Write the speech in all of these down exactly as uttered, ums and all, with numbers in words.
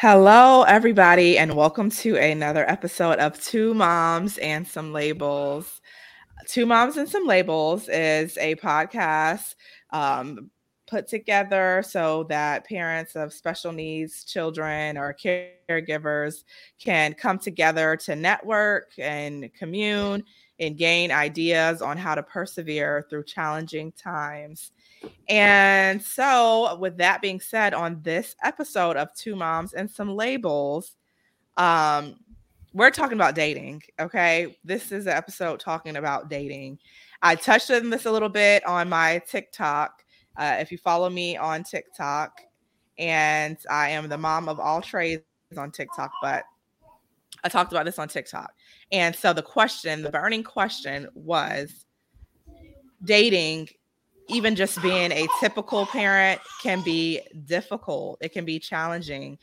Hello, everybody, and welcome to another episode of Two Moms and Some Labels. Two Moms and Some Labels is a podcast um, put together so that parents of special needs children or caregivers can come together to network and commune and gain ideas on how to persevere through challenging times. And so with that being said, on this episode of Two Moms and Some Labels, um, we're talking about dating. Okay. This is an episode talking about dating. I touched on this a little bit on my TikTok. Uh, if you follow me on TikTok, and I am the mom of all trades on TikTok, but I talked about this on TikTok. And so the question, the burning question was dating. Even just being a typical parent can be difficult. It can be challenging.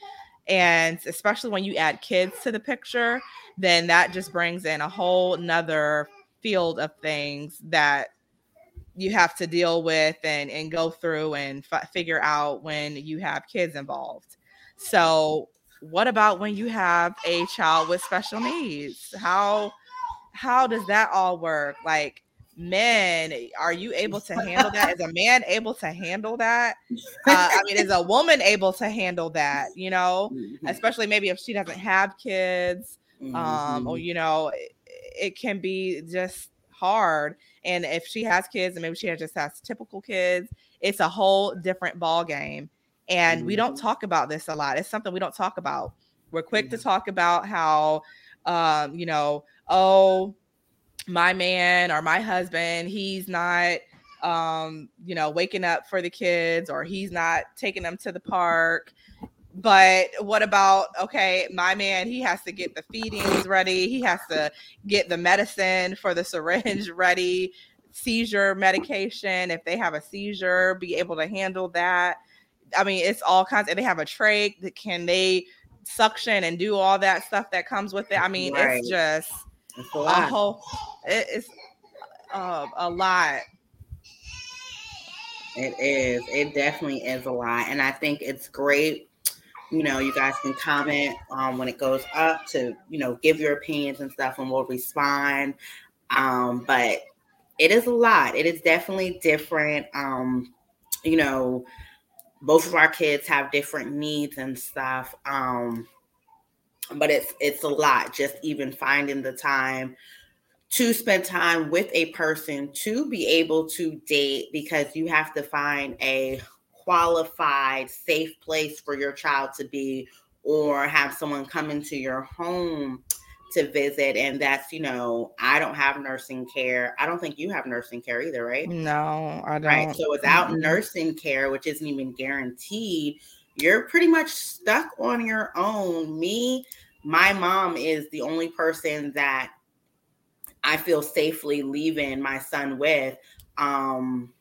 And especially when you add kids to the picture, then that just brings in a whole nother field of things that you have to deal with and, and go through and f- figure out when you have kids involved. So what about when you have a child with special needs? How, how does that all work? Like, men, are you able to handle that? Is a man able to handle that? Uh, I mean, is a woman able to handle that? You know, mm-hmm. especially maybe if she doesn't have kids, um, mm-hmm. or, you know, it, it can be just hard. And if she has kids and maybe she just has typical kids, it's a whole different ball game. And mm-hmm. we don't talk about this a lot. It's something we don't talk about. We're quick mm-hmm. to talk about how, um, you know, oh, my man or my husband, he's not, um, you know, waking up for the kids, or he's not taking them to the park. But what about, okay, my man, he has to get the feedings ready. He has to get the medicine for the syringe ready, seizure medication. If they have a seizure, be able to handle that. I mean, it's all kinds. If they have a trach, can they suction and do all that stuff that comes with it? I mean, right. it's just... It's a lot. A whole, it's uh, a lot. It is. It definitely is a lot. And I think it's great. You know, you guys can comment um, when it goes up to, you know, give your opinions and stuff, and we'll respond. Um, but it is a lot. It is definitely different. Um, you know, both of our kids have different needs and stuff. Um But it's it's a lot, just even finding the time to spend time with a person to be able to date, because you have to find a qualified, safe place for your child to be, or have someone come into your home to visit. And that's, you know, I don't have nursing care. I don't think you have nursing care either, right? No, I don't. Right. So without mm-hmm. nursing care, which isn't even guaranteed, you're pretty much stuck on your own. Me, my mom is the only person that I feel safely leaving my son with. Um,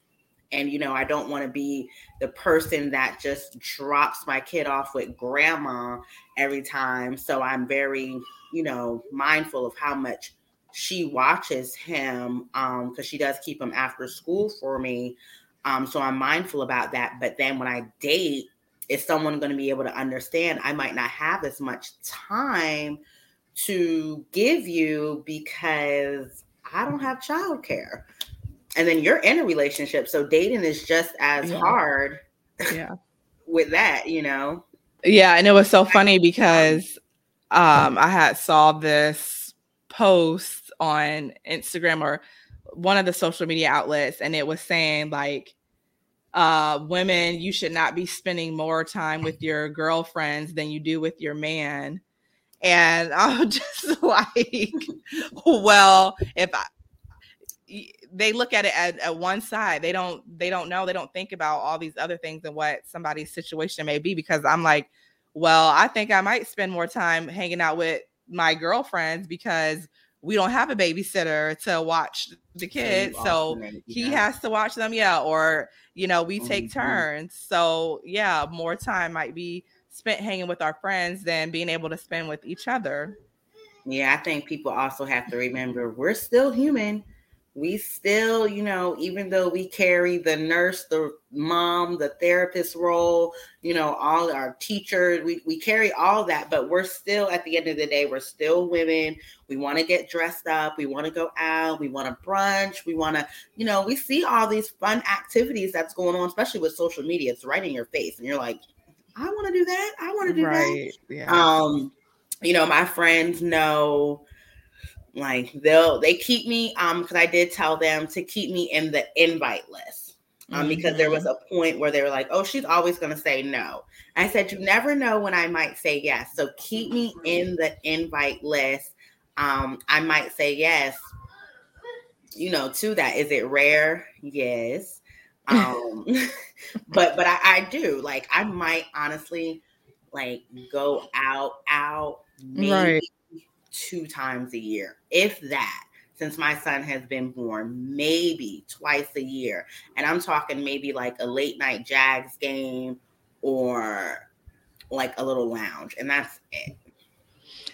and, you know, I don't want to be the person that just drops my kid off with grandma every time. So I'm very, you know, mindful of how much she watches him, um, because she does keep him after school for me. Um, so I'm mindful about that. But then when I date, is someone going to be able to understand? I might not have as much time to give you because I don't have childcare. And then you're in a relationship. So dating is just as yeah. hard yeah. with that, you know? Yeah. And it was so funny because um, I had saw this post on Instagram or one of the social media outlets, and it was saying like, Uh, women, you should not be spending more time with your girlfriends than you do with your man. And I'm just like, well, if I, they look at it at, at one side, they don't, they don't know, they don't think about all these other things and what somebody's situation may be. Because I'm like, well, I think I might spend more time hanging out with my girlfriends because we don't have a babysitter to watch the kids. So he has to watch them. Yeah. Or, you know, we take mm-hmm. turns. So yeah, more time might be spent hanging with our friends than being able to spend with each other. Yeah. I think people also have to remember we're still human. we still, you know, even though we carry the nurse, the mom, the therapist role, you know, all our teachers, we, we carry all that, but we're still, at the end of the day, we're still women. We want to get dressed up. We want to go out. We want to brunch. We want to, you know, we see all these fun activities that's going on, especially with social media. It's right in your face. And you're like, I want to do that. I want to do right. that. Yeah. Um, you know, my friends know, like they'll, they keep me, um, because I did tell them to keep me in the invite list, um, mm-hmm. because there was a point where they were like, oh, she's always going to say no. I said, you never know when I might say yes. So keep me in the invite list. Um, I might say yes, you know, to that. Is it rare? Yes. Um, but, but I, I do, like, I might honestly like go out, out, maybe. Right. two times a year, if that, since my son has been born, maybe twice a year. And I'm talking maybe like a late night Jags game or like a little lounge, and that's it.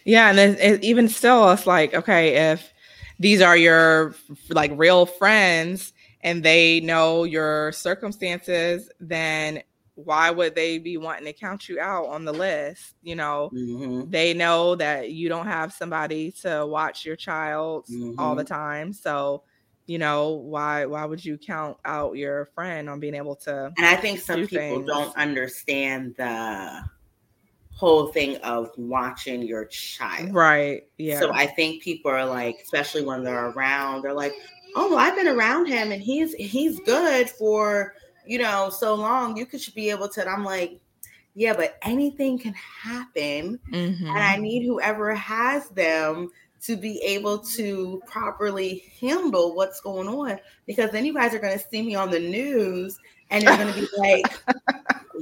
Yeah. And it, it, even still, it's like, okay, if these are your like real friends and they know your circumstances, then why would they be wanting to count you out on the list? You know, mm-hmm. they know that you don't have somebody to watch your child mm-hmm. all the time. So, you know, why, why would you count out your friend on being able to? And I think some do people things? Don't understand the whole thing of watching your child. Right. Yeah. So I think people are like, especially when they're around, they're like, oh, I've been around him and he's, he's good for, you know, so long, you could should be able to. And I'm like, yeah, but anything can happen. Mm-hmm. And I need whoever has them to be able to properly handle what's going on, because then you guys are going to see me on the news and you're going to be like,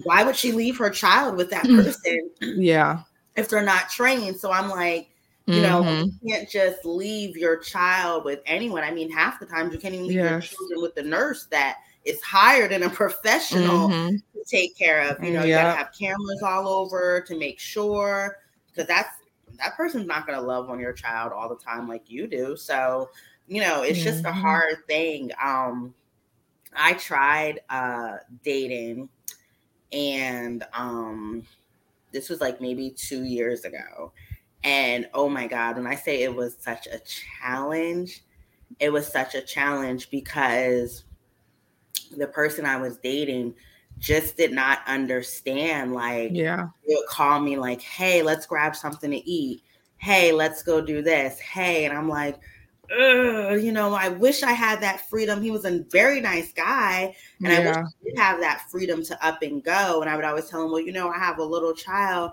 why would she leave her child with that person? Yeah. If they're not trained. So I'm like, you know, mm-hmm. you can't just leave your child with anyone. I mean, half the time you can't even leave yes. your children with the nurse that is hired and a professional mm-hmm. to take care of. You know, yep. you gotta have cameras all over to make sure, because that's that person's not gonna love on your child all the time like you do. So, you know, it's mm-hmm. just a hard thing. Um, I tried uh, dating, and um, this was like maybe two years ago. And oh my God, when I say it was such a challenge, it was such a challenge because the person I was dating just did not understand. Like, yeah. they would call me like, hey, let's grab something to eat. Hey, let's go do this. Hey. And I'm like, ugh, you know, I wish I had that freedom. He was a very nice guy. And yeah. I wish I did have that freedom to up and go. And I would always tell him, well, you know, I have a little child.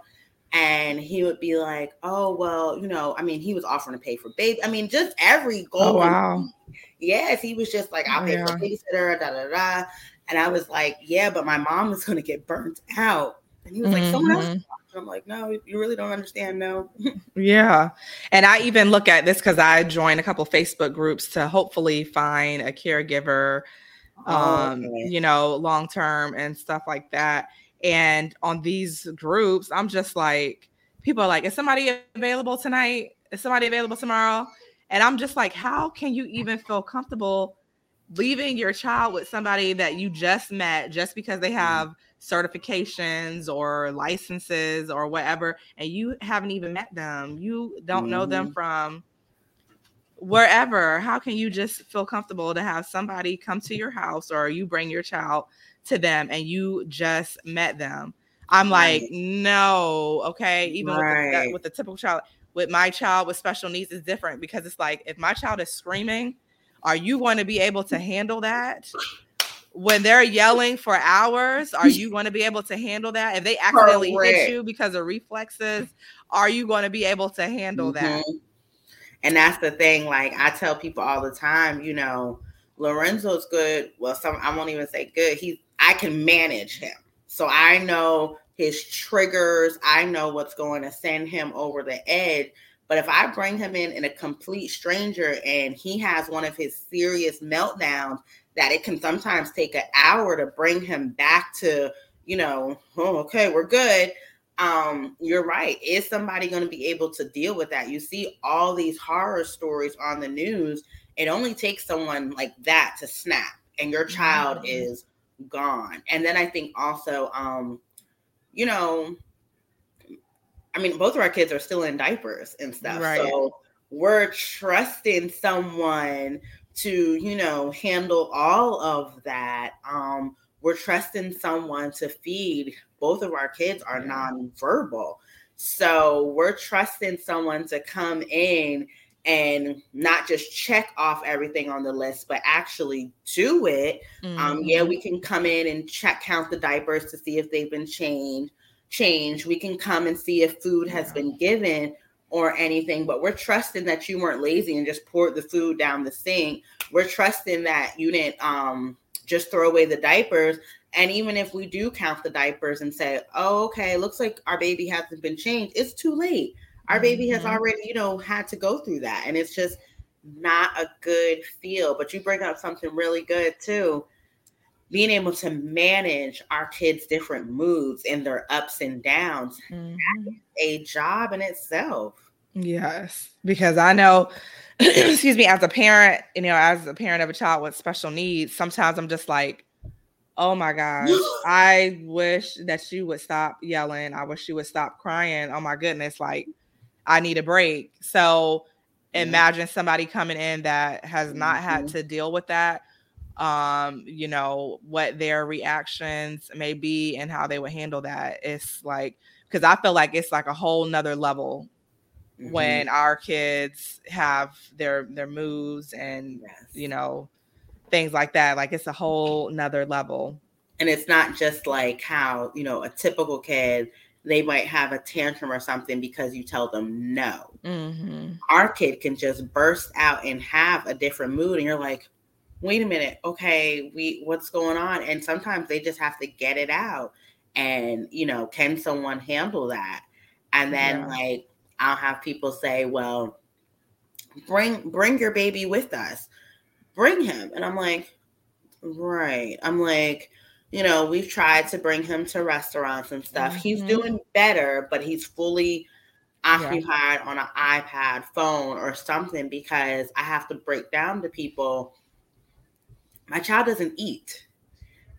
And he would be like, oh, well, you know, I mean, he was offering to pay for baby. I mean, just every goal. Oh, wow. Yes. He was just like, I'll pay yeah. for babysitter, da, da, da. And I was like, yeah, but my mom is going to get burnt out. And he was mm-hmm. like, someone else. And I'm like, no, you really don't understand. No. yeah. And I even look at this because I joined a couple of Facebook groups to hopefully find a caregiver, oh, um, okay. you know, long-term and stuff like that. And on these groups, I'm just like, people are like, is somebody available tonight? Is somebody available tomorrow? And I'm just like, how can you even feel comfortable leaving your child with somebody that you just met just because they have certifications or licenses or whatever, and you haven't even met them? You don't mm-hmm. know them from wherever. How can you just feel comfortable to have somebody come to your house, or you bring your child to them and you just met them? I'm right. like, no. Okay. Even right. with, the, with the typical child, with my child with special needs is different, because it's like, if my child is screaming, are you going to be able to handle that? When they're yelling for hours, are you going to be able to handle that? If they accidentally Correct. Hit you because of reflexes, are you going to be able to handle mm-hmm. that? And that's the thing. Like, I tell people all the time, you know, Lorenzo's good. Well, some, I won't even say good. He's, I can manage him. So I know his triggers. I know what's going to send him over the edge. But if I bring him in and a complete stranger and he has one of his serious meltdowns, that it can sometimes take an hour to bring him back to, you know, oh, okay, we're good. Um, you're right. Is somebody going to be able to deal with that? You see all these horror stories on the news, It only takes someone like that to snap, and your child mm-hmm. is gone. And then I think also, um, you know, I mean, both of our kids are still in diapers and stuff. Right. So we're trusting someone to, you know, handle all of that. Um, we're trusting someone to feed. Both of our kids are nonverbal. So we're trusting someone to come in and not just check off everything on the list, but actually do it. Mm-hmm. Um, yeah, we can come in and check, count the diapers to see if they've been changed. Change. We can come and see if food has yeah. been given or anything, but we're trusting that you weren't lazy and just poured the food down the sink. We're trusting that you didn't um, just throw away the diapers. And even if we do count the diapers and say, oh, okay, looks like our baby hasn't been changed, it's too late. Our mm-hmm. baby has already, you know, had to go through that. And it's just not a good feel. But you bring up something really good too. Being able to manage our kids' different moods and their ups and downs, mm-hmm. that is a job in itself. Yes, because I know, excuse me, as a parent, you know, as a parent of a child with special needs, sometimes I'm just like, oh my gosh, I wish that you would stop yelling. I wish you would stop crying. Oh my goodness, like, I need a break. So mm-hmm. imagine somebody coming in that has not had mm-hmm. to deal with that. Um, you know, what their reactions may be and how they would handle that. It's like, because I feel like it's like a whole nother level mm-hmm. when our kids have their their moves and, yes. you know, things like that. Like, it's a whole nother level. And it's not just like how, you know, a typical kid, they might have a tantrum or something because you tell them no. Mm-hmm. Our kid can just burst out and have a different mood. And you're like, wait a minute, okay, we what's going on? And sometimes they just have to get it out. And, you know, can someone handle that? And then, yeah. like, I'll have people say, well, bring bring your baby with us. Bring him. And I'm like, right. I'm like, you know, we've tried to bring him to restaurants and stuff. Mm-hmm. He's doing better, but he's fully occupied yeah. on an iPad, phone, or something, because I have to break down to people, my child doesn't eat.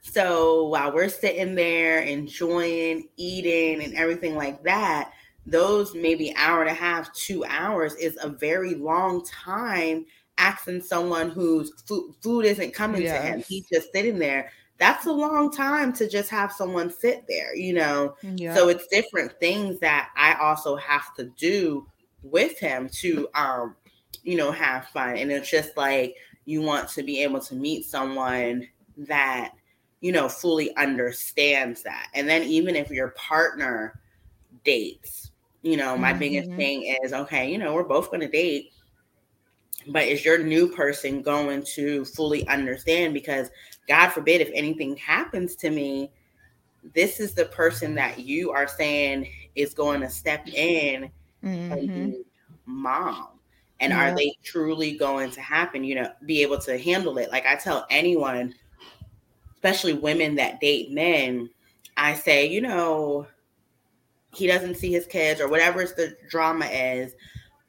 So while we're sitting there enjoying, eating, and everything like that, those maybe hour and a half, two hours is a very long time asking someone whose food, food isn't coming yes. to him. He's just sitting there. That's a long time to just have someone sit there, you know? Yeah. So it's different things that I also have to do with him to, um, you know, have fun. And it's just like, you want to be able to meet someone that, you know, fully understands that. And then even if your partner dates, you know, my mm-hmm. biggest thing is, okay, you know, we're both going to date, but is your new person going to fully understand? Because God forbid, if anything happens to me, this is the person that you are saying is going to step in mm-hmm. and be mom. And yeah. are they truly going to happen, you know, be able to handle it? Like, I tell anyone, especially women that date men, I say, you know, he doesn't see his kids or whatever the drama is.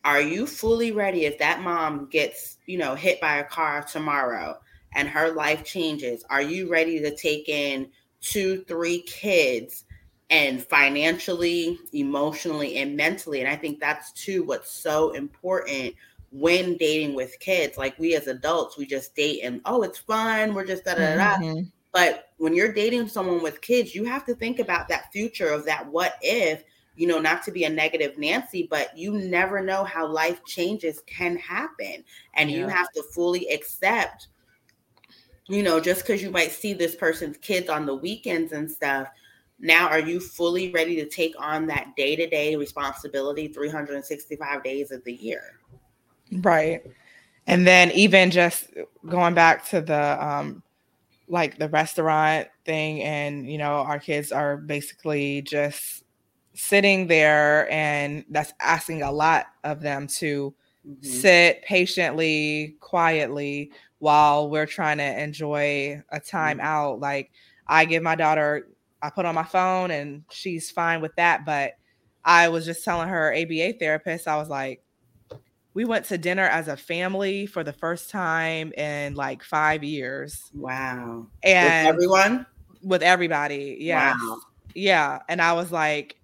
Are you fully ready if that mom gets, you know, hit by a car tomorrow and her life changes? Are you ready to take in two, three kids? And financially, emotionally, and mentally. And I think that's too what's so important when dating with kids. Like, we as adults, we just date and, oh, it's fun. We're just da da da. Mm-hmm. But when you're dating someone with kids, you have to think about that future of that what if, you know, not to be a negative Nancy, but you never know how life changes can happen. And yeah. you have to fully accept, you know, just because you might see this person's kids on the weekends and stuff. Now, are you fully ready to take on that day-to-day responsibility three hundred sixty-five days of the year? Right. And then even just going back to the, um, like, the restaurant thing, and, you know, our kids are basically just sitting there, and that's asking a lot of them to mm-hmm. sit patiently, quietly, while we're trying to enjoy a time mm-hmm. out. Like, I give my daughter... I put on my phone and she's fine with that. But I was just telling her A B A therapist, I was like, we went to dinner as a family for the first time in like five years. Wow. And with everyone? With everybody. Yeah. Wow. Yeah. And I was like,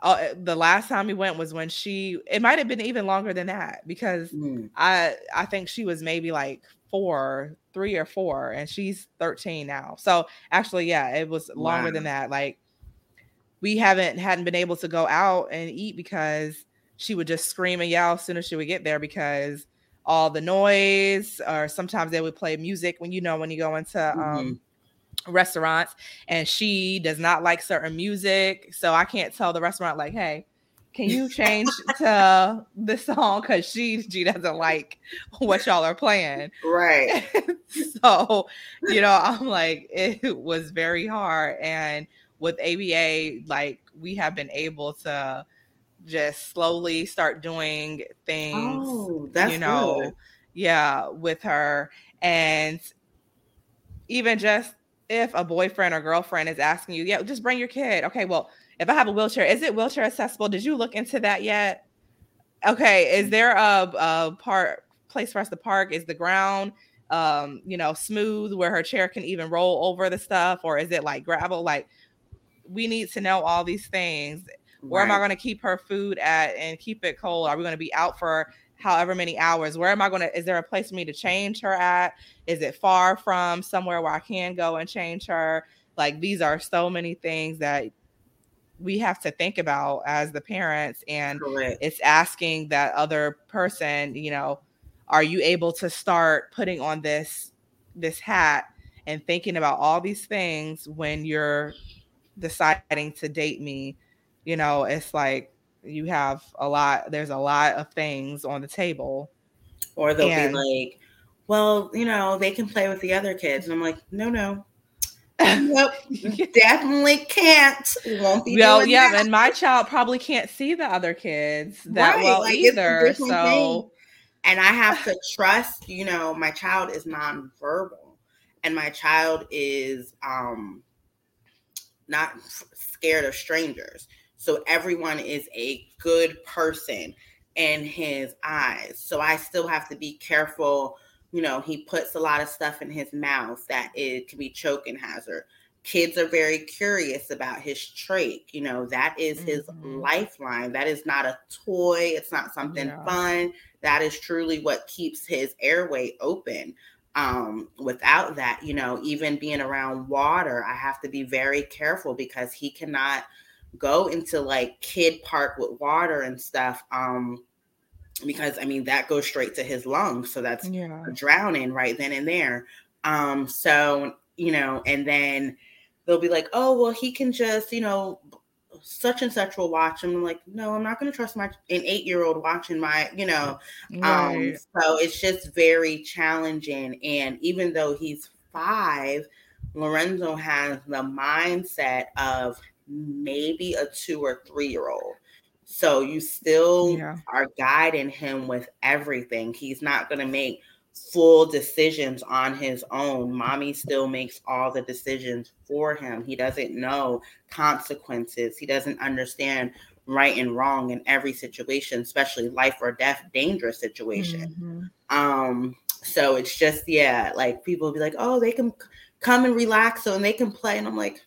Uh, the last time we went was when she, it might have been even longer than that, because mm. I I think she was maybe like four, three or four, and she's thirteen now. So actually, yeah, it was longer wow. than that. Like we haven't hadn't been able to go out and eat because she would just scream and yell as soon as she would get there because all the noise, or sometimes they would play music when, you know, when you go into um mm-hmm. restaurants, and she does not like certain music, so I can't tell the restaurant like, hey, can you change to this song, because she she doesn't like what y'all are playing, right? So, you know, I'm like, it was very hard. And with A B A, like, we have been able to just slowly start doing things, oh, that's you know good. Yeah, with her. And even just if a boyfriend or girlfriend is asking you, yeah, just bring your kid. Okay, well, if I have a wheelchair, is it wheelchair accessible? Did you look into that yet? Okay, is there a, a park, place for us to park? Is the ground, um, you know, smooth where her chair can even roll over the stuff? Or is it like gravel? Like, we need to know all these things. Right. Where am I going to keep her food at and keep it cold? Are we going to be out for however many hours? Where am I going to, is there a place for me to change her at? Is it far from somewhere where I can go and change her? Like, these are so many things that we have to think about as the parents. And correct. It's asking that other person, you know, are you able to start putting on this, this hat and thinking about all these things when you're deciding to date me? You know, it's like, you have a lot, there's a lot of things on the table. Or they'll and, be like, well, you know, they can play with the other kids. And I'm like, no, no. Nope. Definitely can't. You won't be well, doing yeah, that. And my child probably can't see the other kids that right. well like, either. It's a different so thing. And I have to trust, you know, my child is nonverbal, and my child is um not scared of strangers. So everyone is a good person in his eyes. So I still have to be careful. You know, he puts a lot of stuff in his mouth that it can be choking hazard. Kids are very curious about his trach. You know, that is his mm-hmm. lifeline. That is not a toy. It's not something yeah. fun. That is truly what keeps his airway open. Um, without that, you know, even being around water, I have to be very careful because he cannot go into like kid park with water and stuff, um because I mean that goes straight to his lungs, so that's yeah. drowning right then and there. Um so, you know, and then they'll be like, oh well, he can just, you know, such and such will watch him. I'm like, no, I'm not going to trust my an eight-year-old watching my, you know, right. um so it's just very challenging. And even though he's five, Lorenzo has the mindset of maybe a two or three-year-old. So you still yeah. are guiding him with everything. He's not going to make full decisions on his own. Mommy still makes all the decisions for him. He doesn't know consequences. He doesn't understand right and wrong in every situation, especially life or death, dangerous situation. Mm-hmm. Um, so it's just, yeah, like people be like, oh, they can come and relax so and they can play. And I'm like,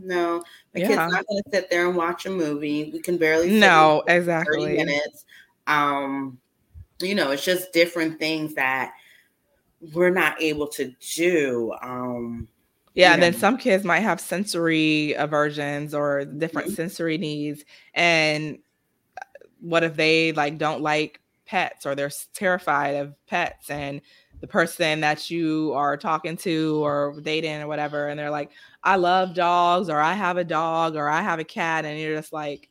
no, my yeah. kid's not going to sit there and watch a movie. We can barely sit no, exactly. thirty minutes. Um, you know, it's just different things that we're not able to do. Um, yeah, and know. Then some kids might have sensory aversions or different mm-hmm. sensory needs. And what if they like don't like pets, or they're terrified of pets, and the person that you are talking to or dating or whatever, and they're like, I love dogs, or I have a dog, or I have a cat. And you're just like,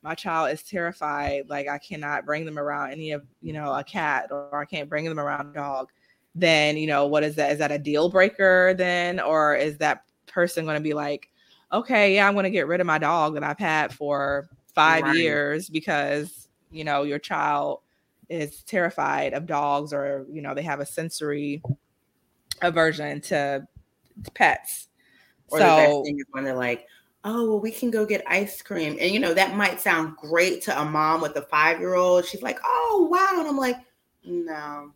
my child is terrified. Like, I cannot bring them around any of, you know, a cat, or I can't bring them around a dog. Then, you know, what is that? Is that a deal breaker then? Or is that person going to be like, okay, yeah, I'm going to get rid of my dog that I've had for five right. years because, you know, your child is terrified of dogs, or, you know, they have a sensory aversion to pets. Or so, the best thing is when they're like, oh, well, we can go get ice cream. And, you know, that might sound great to a mom with a five-year-old. She's like, oh, wow. And I'm like, no,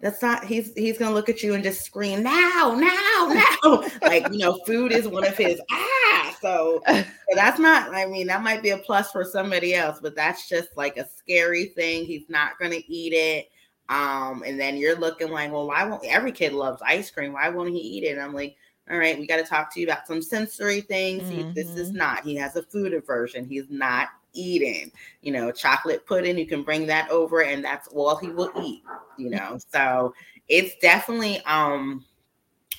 that's not, he's he's going to look at you and just scream, now, now, now. Like, you know, food is one of his, ah. So, so that's not, I mean, that might be a plus for somebody else, but that's just like a scary thing. He's not going to eat it. Um, and then you're looking like, well, why won't, every kid loves ice cream. Why won't he eat it? And I'm like, all right, we got to talk to you about some sensory things. Mm-hmm. He, this is not, he has a food aversion. He's not eating, you know, chocolate pudding. You can bring that over and that's all he will eat, you know? So it's definitely um,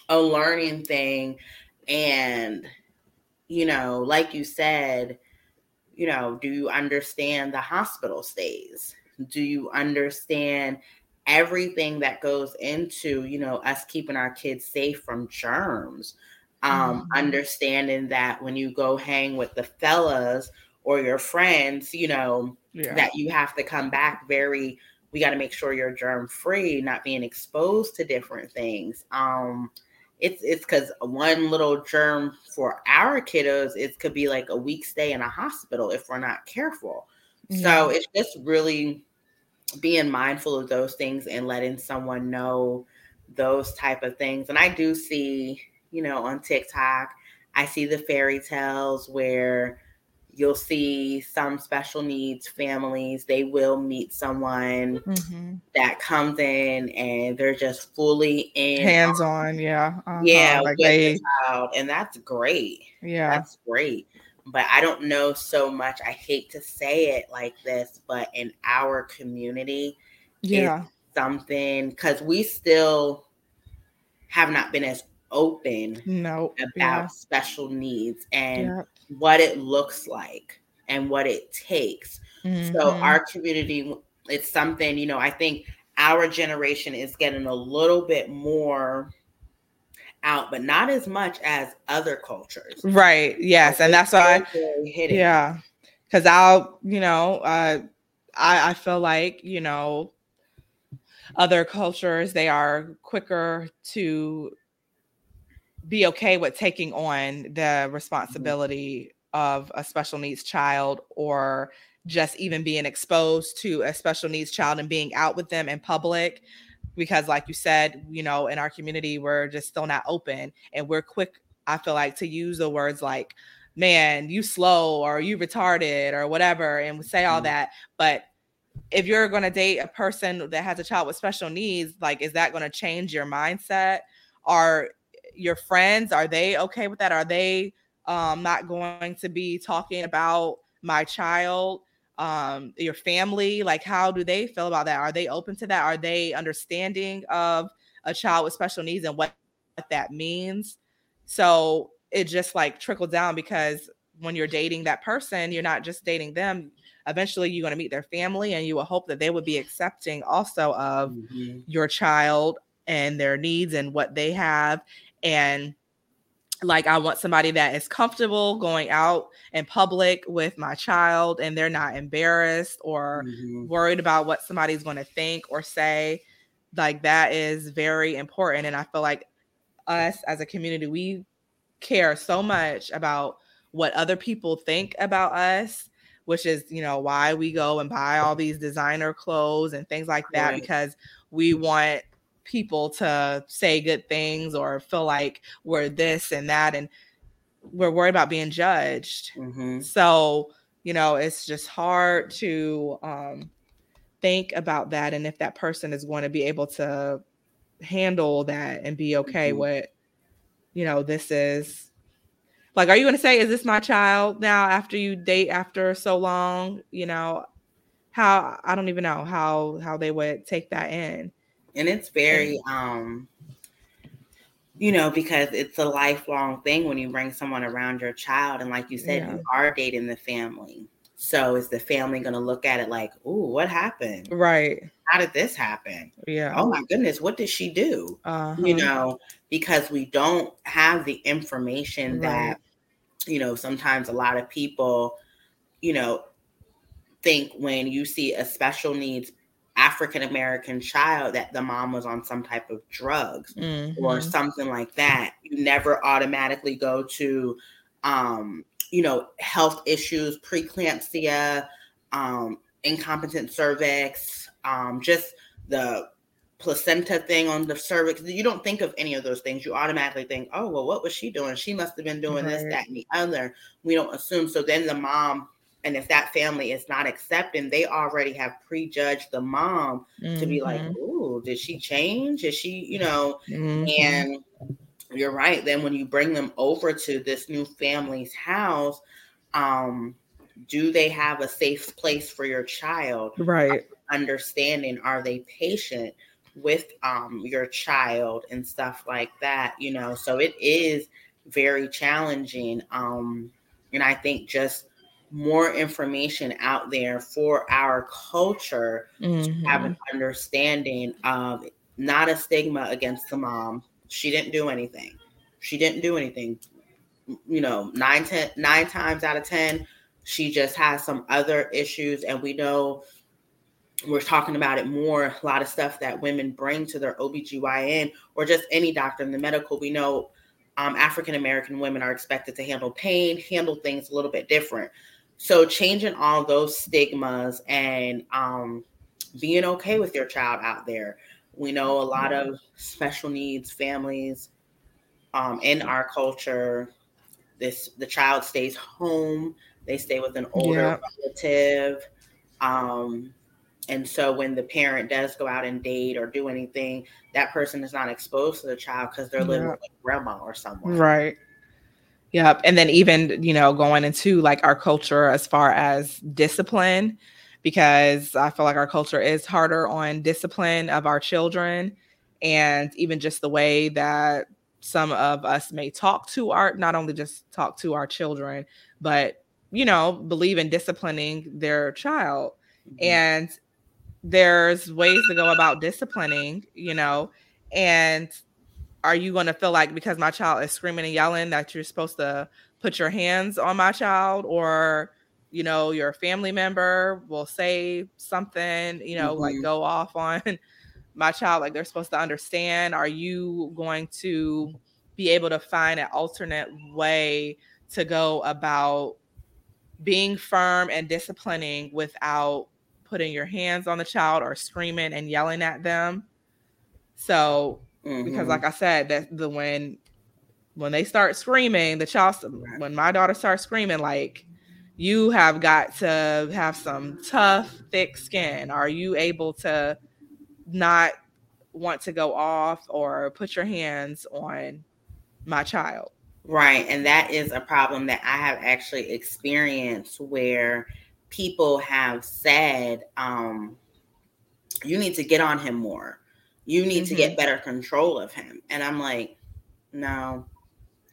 a learning thing. And, you know, like you said, you know, do you understand the hospital stays? Do you understand everything that goes into, you know, us keeping our kids safe from germs, um, mm-hmm. understanding that when you go hang with the fellas or your friends, you know, yeah. that you have to come back very, we got to make sure you're germ free, not being exposed to different things. Um, it's it's because one little germ for our kiddos, it could be like a week stay in a hospital if we're not careful. Mm-hmm. So it's just really being mindful of those things and letting someone know those type of things. And I do see, you know, on TikTok, I see the fairy tales where you'll see some special needs families. They will meet someone mm-hmm. that comes in and they're just fully in. Hands on. Yeah. Uh-huh. Yeah. Like they... the and that's great. Yeah. That's great. But I don't know so much. I hate to say it like this, but in our community, yeah, it's something because we still have not been as open no, about yeah. special needs and yeah. what it looks like and what it takes. Mm-hmm. So our community, it's something, you know, I think our generation is getting a little bit more out, but not as much as other cultures. Right. Yes. Like, and that's why I, yeah. Cause I'll, you know, uh, I, I feel like, you know, other cultures, they are quicker to be okay with taking on the responsibility mm-hmm. of a special needs child, or just even being exposed to a special needs child and being out with them in public. Because like you said, you know, in our community, we're just still not open, and we're quick, I feel like, to use the words like, man, you slow or you retarded or whatever, and we say all mm-hmm. that. But if you're going to date a person that has a child with special needs, like, is that going to change your mindset? Are your friends, are they okay with that? Are they um, not going to be talking about my child? Um, your family, like, how do they feel about that? Are they open to that? Are they understanding of a child with special needs and what, what that means? So it just like trickled down, because when you're dating that person, you're not just dating them. Eventually you're going to meet their family, and you will hope that they would be accepting also of mm-hmm. your child and their needs and what they have. And like, I want somebody that is comfortable going out in public with my child, and they're not embarrassed or mm-hmm. worried about what somebody's going to think or say. Like, that is very important. And I feel like us as a community, we care so much about what other people think about us, which is, you know, why we go and buy all these designer clothes and things like that, right. because we want people to say good things or feel like we're this and that, and we're worried about being judged. Mm-hmm. So, you know, it's just hard to um, think about that, and if that person is going to be able to handle that and be okay mm-hmm. with, you know, this is like, are you going to say, is this my child now after you date after so long? You know, how, I don't even know how, how they would take that in. And it's very, um, you know, because it's a lifelong thing when you bring someone around your child. And like you said, yeah. you are dating the family. So is the family going to look at it like, ooh, what happened? Right. How did this happen? Yeah. Oh, my goodness. What did she do? Uh-huh. You know, because we don't have the information right. that, you know, sometimes a lot of people, you know, think when you see a special needs African-American child that the mom was on some type of drugs mm-hmm. or something like that. You never automatically go to um, you know, health issues, preeclampsia, um, incompetent cervix, um, just the placenta thing on the cervix. You don't think of any of those things. You automatically think, oh, well, what was she doing? She must have been doing right. this, that, and the other. We don't assume. So then the mom, and if that family is not accepting, they already have prejudged the mom mm-hmm. to be like, ooh, did she change? Is she, you know, mm-hmm. and you're right. Then when you bring them over to this new family's house, um, do they have a safe place for your child? Right. Understanding, are they patient with um, your child and stuff like that, you know? So it is very challenging. Um, and I think just more information out there for our culture mm-hmm. to have an understanding of, not a stigma against the mom. She didn't do anything. She didn't do anything. You know, nine, ten, nine times out of ten, she just has some other issues. And we know we're talking about it more, a lot of stuff that women bring to their O B G Y N or just any doctor in the medical. We know um, African-American women are expected to handle pain, handle things a little bit different. So changing all those stigmas and um, being okay with your child out there. We know a lot of special needs families um, in our culture. This the child stays home. They stay with an older yeah. relative. Um, and so when the parent does go out and date or do anything, that person is not exposed to the child because they're yeah. living with grandma or someone. Right. Yep. And then even, you know, going into like our culture as far as discipline, because I feel like our culture is harder on discipline of our children, and even just the way that some of us may talk to our, not only just talk to our children, but, you know, believe in disciplining their child. Mm-hmm. And there's ways to go about disciplining, you know, and are you going to feel like because my child is screaming and yelling that you're supposed to put your hands on my child, or you know, your family member will say something, you know, mm-hmm. like go off on my child, like they're supposed to understand. Are you going to be able to find an alternate way to go about being firm and disciplining without putting your hands on the child or screaming and yelling at them? So, mm-hmm. because like I said, that the when when they start screaming, the child, when my daughter starts screaming, like, you have got to have some tough, thick skin. Are you able to not want to go off or put your hands on my child? Right. And that is a problem that I have actually experienced, where people have said, um, you need to get on him more. You need mm-hmm. to get better control of him. And I'm like, no,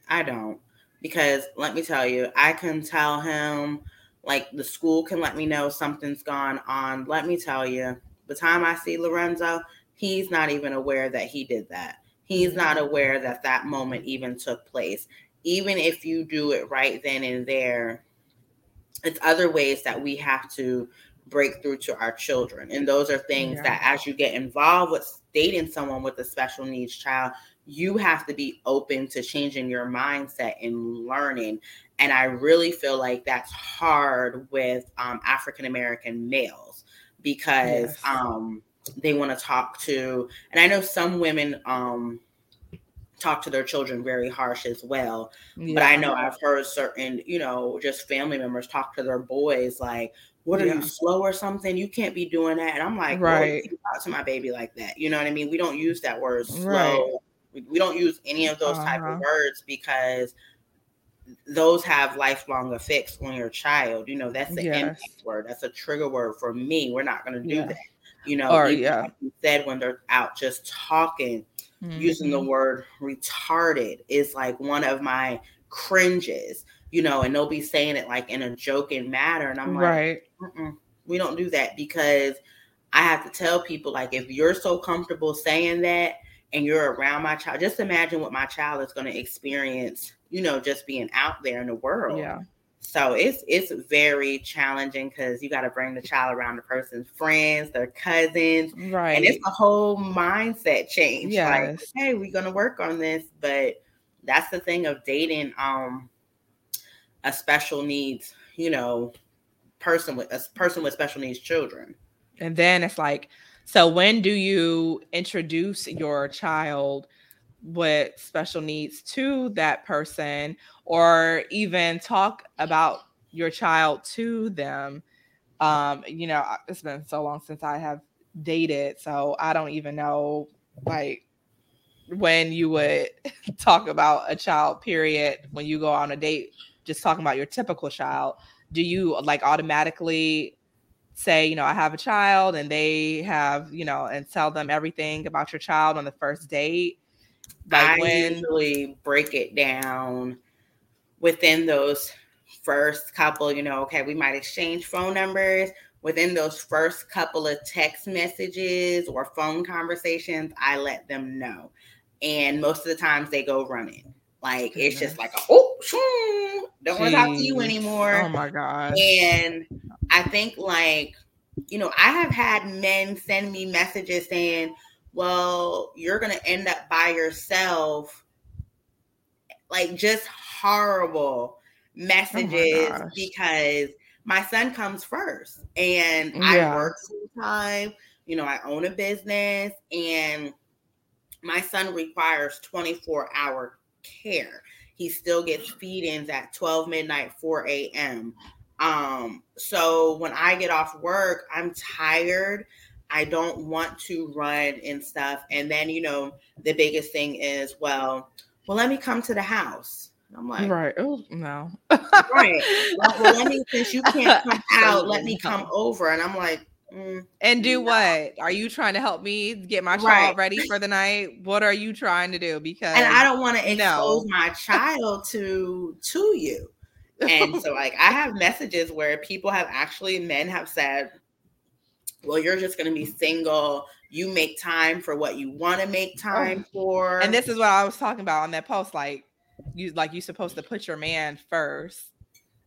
I don't. Because let me tell you, I can tell him, like the school can let me know something's gone on. Let me tell you, the time I see Lorenzo, he's not even aware that he did that. He's not aware that that moment even took place. Even if you do it right then and there, it's other ways that we have to break through to our children. And those are things yeah. that as you get involved with dating someone with a special needs child, you have to be open to changing your mindset and learning. And I really feel like that's hard with um, African-American males, because yes. um, they want to talk to, and I know some women um, talk to their children very harsh as well. Yeah. But I know I've heard certain, you know, just family members talk to their boys like, what are yeah. you, slow or something? You can't be doing that. And I'm like, right. well, you talk to my baby like that. You know what I mean? We don't use that word slow. Right. We don't use any of those uh-huh. type of words, because those have lifelong effects on your child. You know, that's the yes. impact word. That's a trigger word for me. We're not going to do yeah. that. You know, or, yeah. like you said, when they're out just talking, mm-hmm. using the word retarded is like one of my cringes, you know, and they'll be saying it like in a joking manner. And I'm right. like, mm-mm, we don't do that, because I have to tell people, like, if you're so comfortable saying that, and you're around my child, just imagine what my child is going to experience, you know, just being out there in the world. Yeah. So it's it's very challenging, because you got to bring the child around the person's friends, their cousins. Right. And it's a whole mindset change. Yes. Like, hey, we're going to work on this. But that's the thing of dating um, a special needs, you know, person with a person with special needs children. And then it's like, so when do you introduce your child with special needs to that person, or even talk about your child to them? Um, you know, it's been so long since I have dated, so I don't even know, like, when you would talk about a child, period. When you go on a date, just talking about your typical child, do you like automatically say, you know, I have a child, and they have, you know, and tell them everything about your child on the first date? Like, I when... usually break it down within those first couple, you know, okay, we might exchange phone numbers. Within those first couple of text messages or phone conversations, I let them know. And most of the times they go running. Like, mm-hmm. It's just like, a, oh, shoom, don't want to talk to you anymore. Oh, my God. And I think, like, you know, I have had men send me messages saying, well, you're going to end up by yourself. Like, just horrible messages, oh because my son comes first. And yeah. I work full time. You know, I own a business. And my son requires twenty-four hour care. He still gets feed-ins at twelve midnight, four a.m. Um, so when I get off work, I'm tired. I don't want to run and stuff. And then, you know, the biggest thing is, well, well, let me come to the house. I'm like, right. Oh, no. Right. Well, well, let me, since you can't come out, let me come over. And I'm like, mm, and do no. What? Are you trying to help me get my child right. ready for the night? What are you trying to do? Because and I don't want to expose no. my child to to you. And so, like, I have messages where people have actually, men have said, well, you're just going to be single. You make time for what you want to make time for. And this is what I was talking about on that post. Like, you, like, you're supposed to put your man first.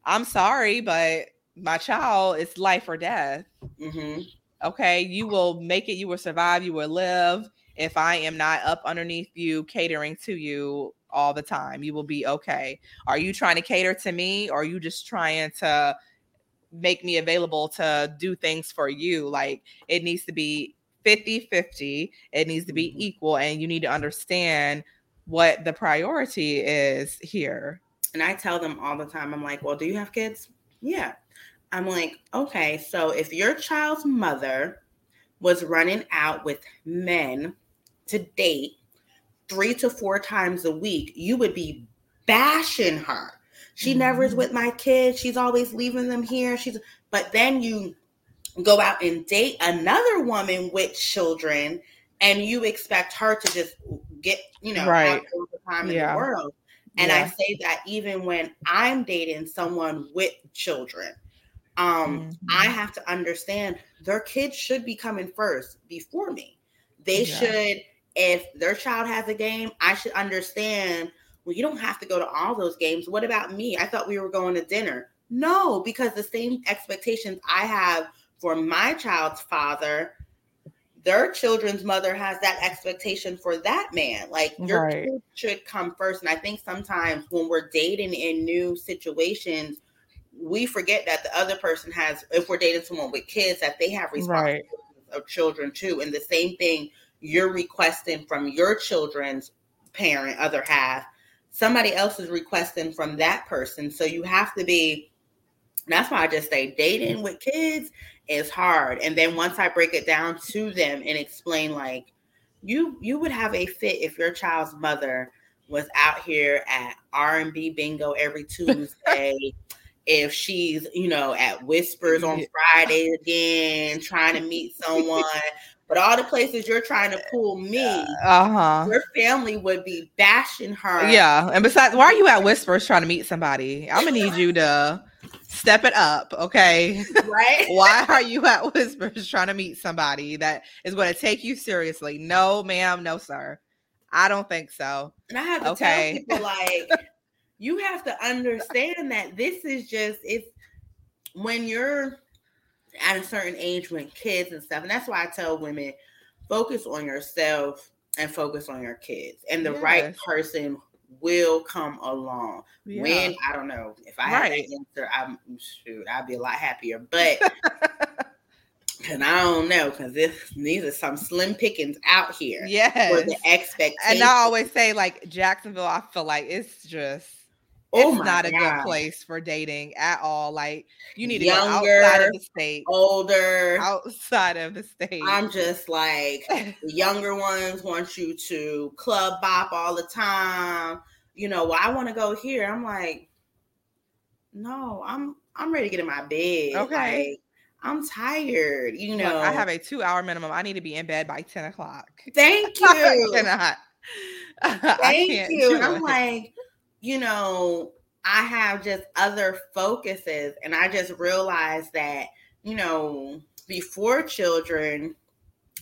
I'm sorry, but my child is life or death. Mm-hmm. Okay. You will make it. You will survive. You will live. If I am not up underneath you, catering to you all the time, you will be okay. Are you trying to cater to me? Or are you just trying to make me available to do things for you? Like, it needs to be fifty-fifty. It needs to be equal. And you need to understand what the priority is here. And I tell them all the time, I'm like, well, do you have kids? Yeah. I'm like, okay, so if your child's mother was running out with men to date three to four times a week, you would be bashing her. She mm-hmm. never is with my kids. She's always leaving them here. She's, but then you go out and date another woman with children, and you expect her to just get, you know, right. all the time yeah. in the world. And yeah. I say that even when I'm dating someone with children, um, mm-hmm. I have to understand their kids should be coming first before me. They yeah. should, if their child has a game, I should understand, well, you don't have to go to all those games. What about me? I thought we were going to dinner. No, because the same expectations I have for my child's father, their children's mother has that expectation for that man. Like, your right. kids should come first. And I think sometimes when we're dating in new situations, we forget that the other person has, if we're dating someone with kids, that they have responsibilities right. of children too. And the same thing you're requesting from your children's parent, other half, somebody else is requesting from that person. So you have to be, that's why I just say dating with kids is hard. And then once I break it down to them and explain, like, you you would have a fit if your child's mother was out here at R and B Bingo every Tuesday, if she's, you know, at Whispers on Friday again, trying to meet someone. But all the places you're trying to pull me, uh-huh. your family would be bashing her. Yeah. And besides, why are you at Whispers trying to meet somebody? I'm going to need you to step it up, okay? Right? Why are you at Whispers trying to meet somebody that is going to take you seriously? No, ma'am. No, sir. I don't think so. And I have to okay. tell people, like, you have to understand that this is just, it's when you're at a certain age with kids and stuff. And that's why I tell women, focus on yourself and focus on your kids. And the yes. right person will come along. Yeah. When, I don't know. If I right. had that answer, I'm shoot, I'd be a lot happier. But and I don't know, because these are some slim pickings out here. Yes. For the expectations. And I always say, like, Jacksonville, I feel like it's just oh it's not God. a good place for dating at all. Like, you need to Younger, go outside of the state. Older. Outside of the state. I'm just like, the younger ones want you to club bop all the time. You know, well, I want to go here. I'm like, no, I'm I'm ready to get in my bed. Okay. Like, I'm tired, you know. Look, I have a two-hour minimum. I need to be in bed by ten o'clock. Thank you. I cannot. Thank I can't you. And I'm like, you know, I have just other focuses. And I just realized that, you know, before children,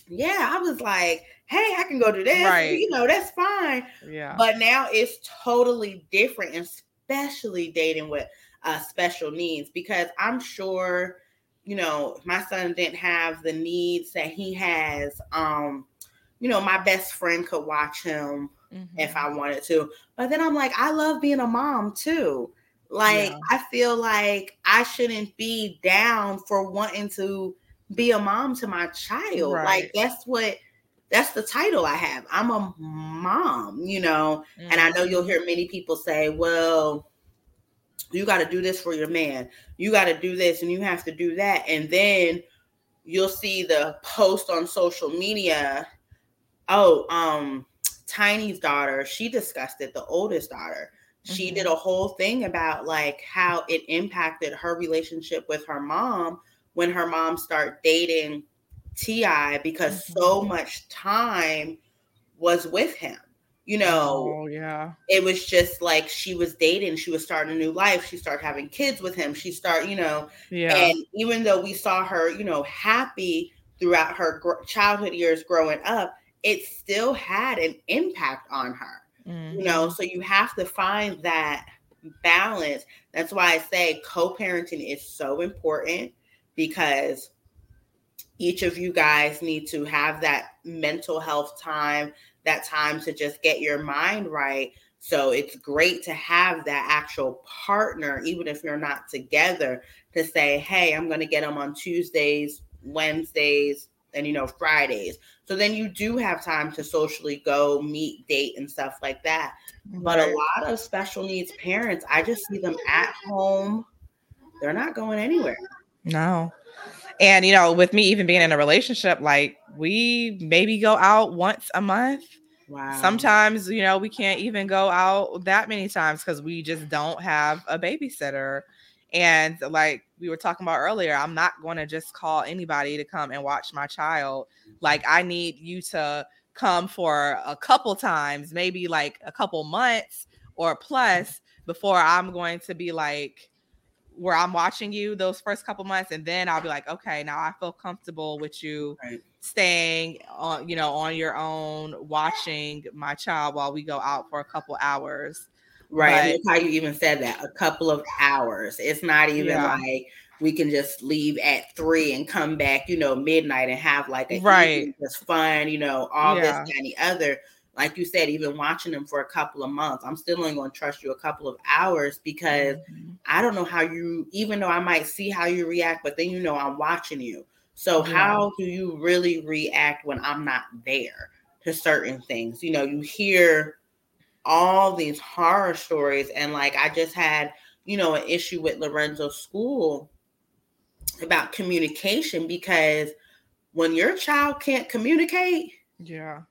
yeah, I was like, hey, I can go do this. Right. You know, that's fine. Yeah. But now it's totally different, especially dating with uh, special needs. Because I'm sure... you know, my son didn't have the needs that he has. Um, you know, my best friend could watch him mm-hmm. if I wanted to. But then I'm like, I love being a mom too. Like, yeah. I feel like I shouldn't be down for wanting to be a mom to my child. Right. Like, that's what, that's the title I have. I'm a mom, you know. Mm-hmm. And I know you'll hear many people say, well, you got to do this for your man. You got to do this and you have to do that. And then you'll see the post on social media. Oh, um, Tiny's daughter, she discussed it, the oldest daughter. Mm-hmm. She did a whole thing about like how it impacted her relationship with her mom when her mom started dating T I because mm-hmm. so much time was with him. You know, oh, yeah. It was just like she was dating. She was starting a new life. She started having kids with him. She started, you know, yeah. And even though we saw her, you know, happy throughout her gr- childhood years growing up, it still had an impact on her, mm-hmm. you know, so you have to find that balance. That's why I say co-parenting is so important because each of you guys need to have that mental health time, that time to just get your mind right. So it's great to have that actual partner, even if you're not together, to say, hey, I'm going to get them on Tuesdays, Wednesdays, and, you know, Fridays. So then you do have time to socially go meet, date, and stuff like that. Right. But a lot of special needs parents, I just see them at home. They're not going anywhere. No. And, you know, with me even being in a relationship, like we maybe go out once a month. Wow. Sometimes, you know, we can't even go out that many times because we just don't have a babysitter. And like we were talking about earlier, I'm not going to just call anybody to come and watch my child. Like I need you to come for a couple times, maybe like a couple months or plus before I'm going to be like, where I'm watching you those first couple months. And then I'll be like, okay, now I feel comfortable with you right. staying on, you know, on your own, watching my child while we go out for a couple hours. Right. But, and that's how you even said that, a couple of hours. It's not even yeah. like we can just leave at three and come back, you know, midnight and have like a right. evening that's fun, you know, all yeah. this and the other. Like you said, even watching them for a couple of months, I'm still only going to trust you a couple of hours because mm-hmm. I don't know how you, even though I might see how you react, but then, you know, I'm watching you. So yeah. how do you really react when I'm not there to certain things? You know, you hear all these horror stories. And like, I just had, you know, an issue with Lorenzo's school about communication because when your child can't communicate, yeah.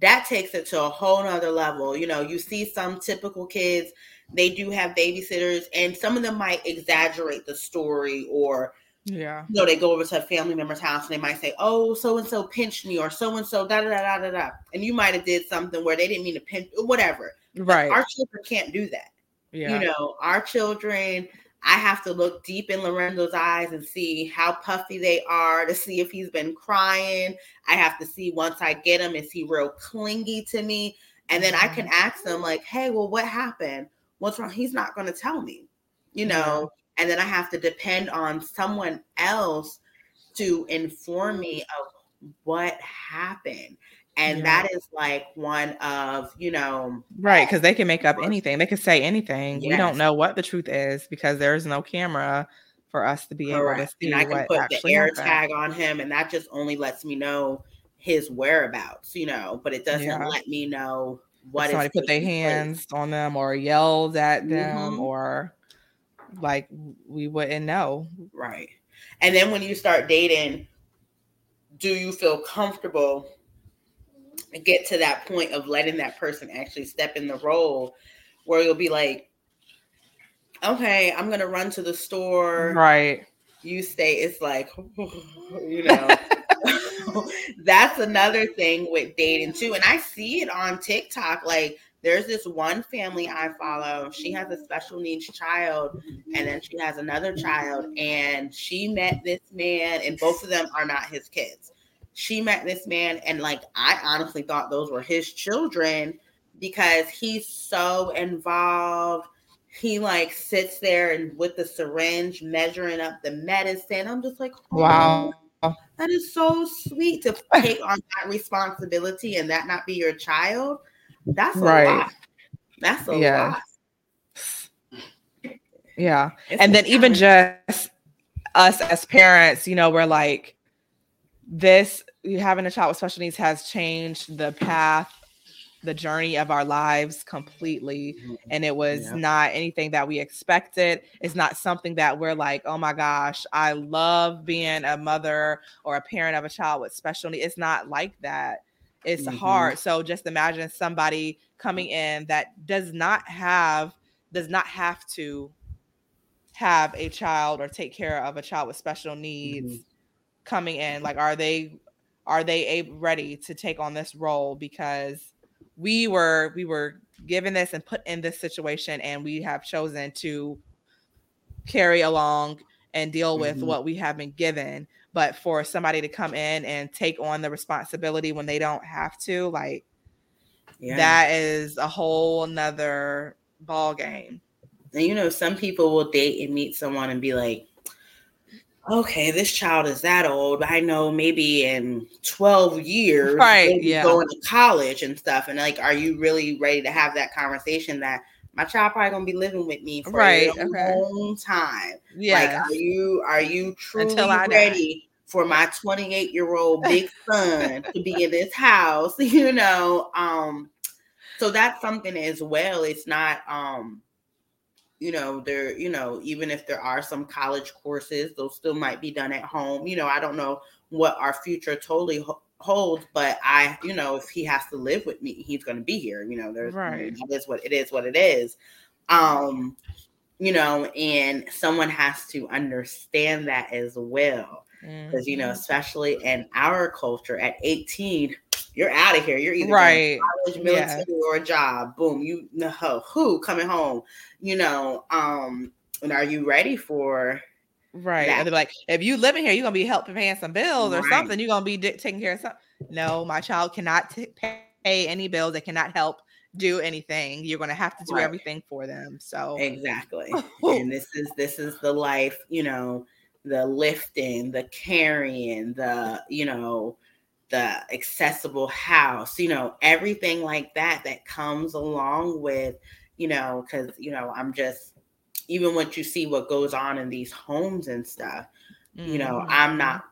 that takes it to a whole nother level. You know, you see some typical kids, they do have babysitters and some of them might exaggerate the story or, yeah, you know, they go over to a family member's house and they might say, oh, so-and-so pinched me or so-and-so da da da da da. And you might've did something where they didn't mean to pinch or whatever. Right. But our children can't do that. Yeah. You know, our children, I have to look deep in Lorenzo's eyes and see how puffy they are to see if he's been crying. I have to see once I get him, is he real clingy to me? And then I can ask him like, hey, well, what happened? What's wrong? He's not going to tell me, you know? Yeah. And then I have to depend on someone else to inform me of what happened. And yeah. that is like one of, you know. Right. Because they can make up anything. They can say anything. Yes. We don't know what the truth is because there is no camera for us to be Correct. able to see. And I can put the air tag on him, and that just only lets me know his whereabouts, you know, but it doesn't yeah. let me know what if somebody put their hands on them or yelled at them mm-hmm. or like we wouldn't know. Right. And then when you start dating, do you feel comfortable and get to that point of letting that person actually step in the role where you'll be like, okay, I'm going to run to the store. Right. You stay. It's like, you know, that's another thing with dating too. And I see it on TikTok. Like there's this one family I follow. She has a special needs child and then she has another child, and she met this man, and both of them are not his kids. She met this man, and like I honestly thought those were his children because he's so involved. He like sits there and with the syringe measuring up the medicine. I'm just like, oh, wow, that is so sweet to take on that responsibility and that not be your child. That's a right. lot. That's a yeah. lot. Yeah. It's and then challenge. Even just us as parents, you know, we're like, this having a child with special needs has changed the path, the journey of our lives completely. And it was yeah. not anything that we expected. It's not something that we're like, oh my gosh, I love being a mother or a parent of a child with special needs. It's not like that. It's mm-hmm. hard. So just imagine somebody coming in that does not have, does not have to have a child or take care of a child with special needs. Mm-hmm. Coming in, like, are they are they able, ready to take on this role? Because we were we were given this and put in this situation, and we have chosen to carry along and deal with mm-hmm. what we have been given. But for somebody to come in and take on the responsibility when they don't have to, like yeah. that is a whole nother ball game. And you know, some people will date and meet someone and be like, okay, this child is that old. I know maybe in twelve years, right? Yeah. Going to college and stuff. And like, are you really ready to have that conversation that my child probably going to be living with me for right. a long okay. time? Yeah. Like, are you, are you truly ready for my twenty-eight year old big son to be in this house? You know? Um, so that's something as well. It's not, um, you know, there, you know, even if there are some college courses, those still might be done at home. You know, I don't know what our future totally ho- holds, but I, you know, if he has to live with me, he's going to be here. You know, there's right. it is what it is, what it is. Um, you know, and someone has to understand that as well. Because, mm-hmm. you know, especially in our culture at eighteen, you're out of here. You're either right. college, military, yeah. or a job. Boom. You know who coming home, you know, um, and are you ready for right. that? And they're like, if you live in here, you're going to be helping paying some bills right. or something. You're going to be di- taking care of something. No, my child cannot t- pay any bills. They cannot help do anything. You're going to have to do right. everything for them. So exactly. And this is, this is the life, you know, the lifting, the carrying, the, you know, the accessible house, you know, everything like that, that comes along with, you know, because, you know, I'm just, even once you see what goes on in these homes and stuff, mm-hmm. you know, I'm not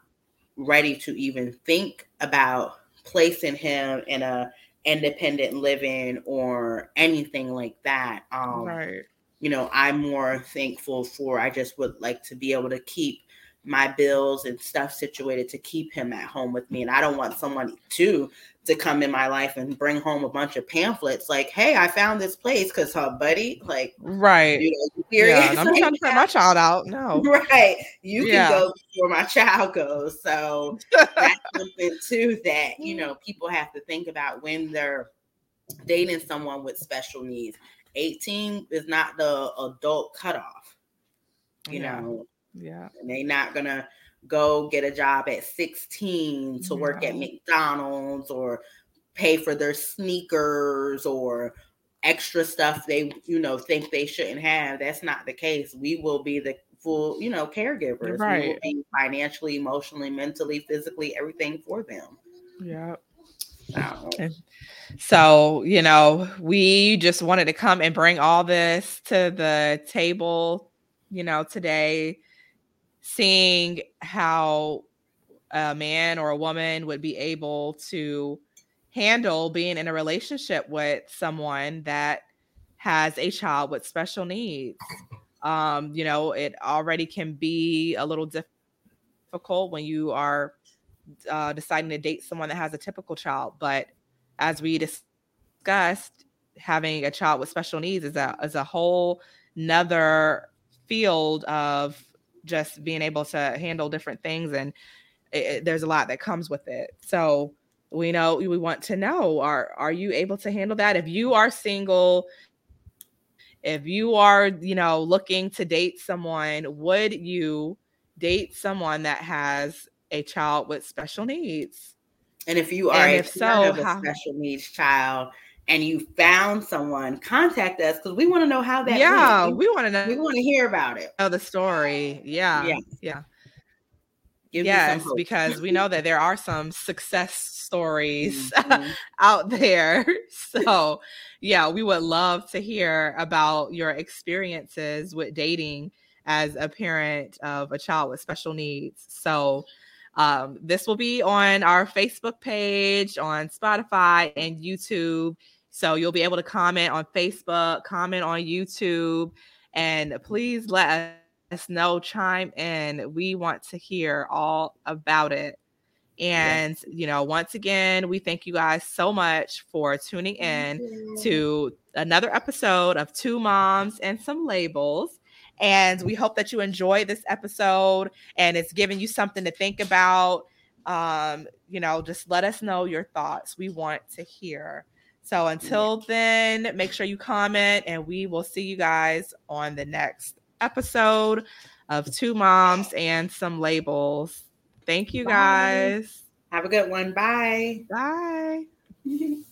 ready to even think about placing him in a independent living or anything like that. Um, right. You know, I'm more thankful for, I just would like to be able to keep my bills and stuff situated to keep him at home with me. And I don't want someone to, to come in my life and bring home a bunch of pamphlets. Like, hey, I found this place. Cause her buddy, like, right. You know, yeah, I'm like, trying to put my child out. No. Right. You yeah. can go where my child goes. So that's something too that, you know, people have to think about when they're dating someone with special needs. eighteen is not the adult cutoff, you yeah. know? Yeah. And they're not going to go get a job at sixteen to work no. at McDonald's or pay for their sneakers or extra stuff they, you know, think they shouldn't have. That's not the case. We will be the full, you know, caregivers. Right. We will be financially, emotionally, mentally, physically, everything for them. Yeah. So, you know, we just wanted to come and bring all this to the table, you know, today, seeing how a man or a woman would be able to handle being in a relationship with someone that has a child with special needs. Um, you know, it already can be a little difficult when you are uh, deciding to date someone that has a typical child. But as we discussed, having a child with special needs is a, is a whole nother field of just being able to handle different things. And it, it, there's a lot that comes with it. So we know, we want to know, are, are you able to handle that? If you are single, if you are, you know, looking to date someone, would you date someone that has a child with special needs? And if you are, and if so, of a how, special needs child, and you found someone, contact us, because we want to know how that. Yeah, went. we, we want to know. We want to hear about it. Oh, the story. Yeah, yeah, yeah. Give yes, because we know that there are some success stories mm-hmm. out there. So, yeah, we would love to hear about your experiences with dating as a parent of a child with special needs. So, um, this will be on our Facebook page, on Spotify and YouTube. So you'll be able to comment on Facebook, comment on YouTube, and please let us know, chime in. We want to hear all about it. And, yes. you know, once again, we thank you guys so much for tuning in to another episode of Two Moms and Some Labels. And we hope that you enjoy this episode and it's giving you something to think about. Um, you know, just let us know your thoughts. We want to hear. So until then, make sure you comment, and we will see you guys on the next episode of Two Moms and Some Labels. Thank you, guys. Bye. Have a good one. Bye. Bye.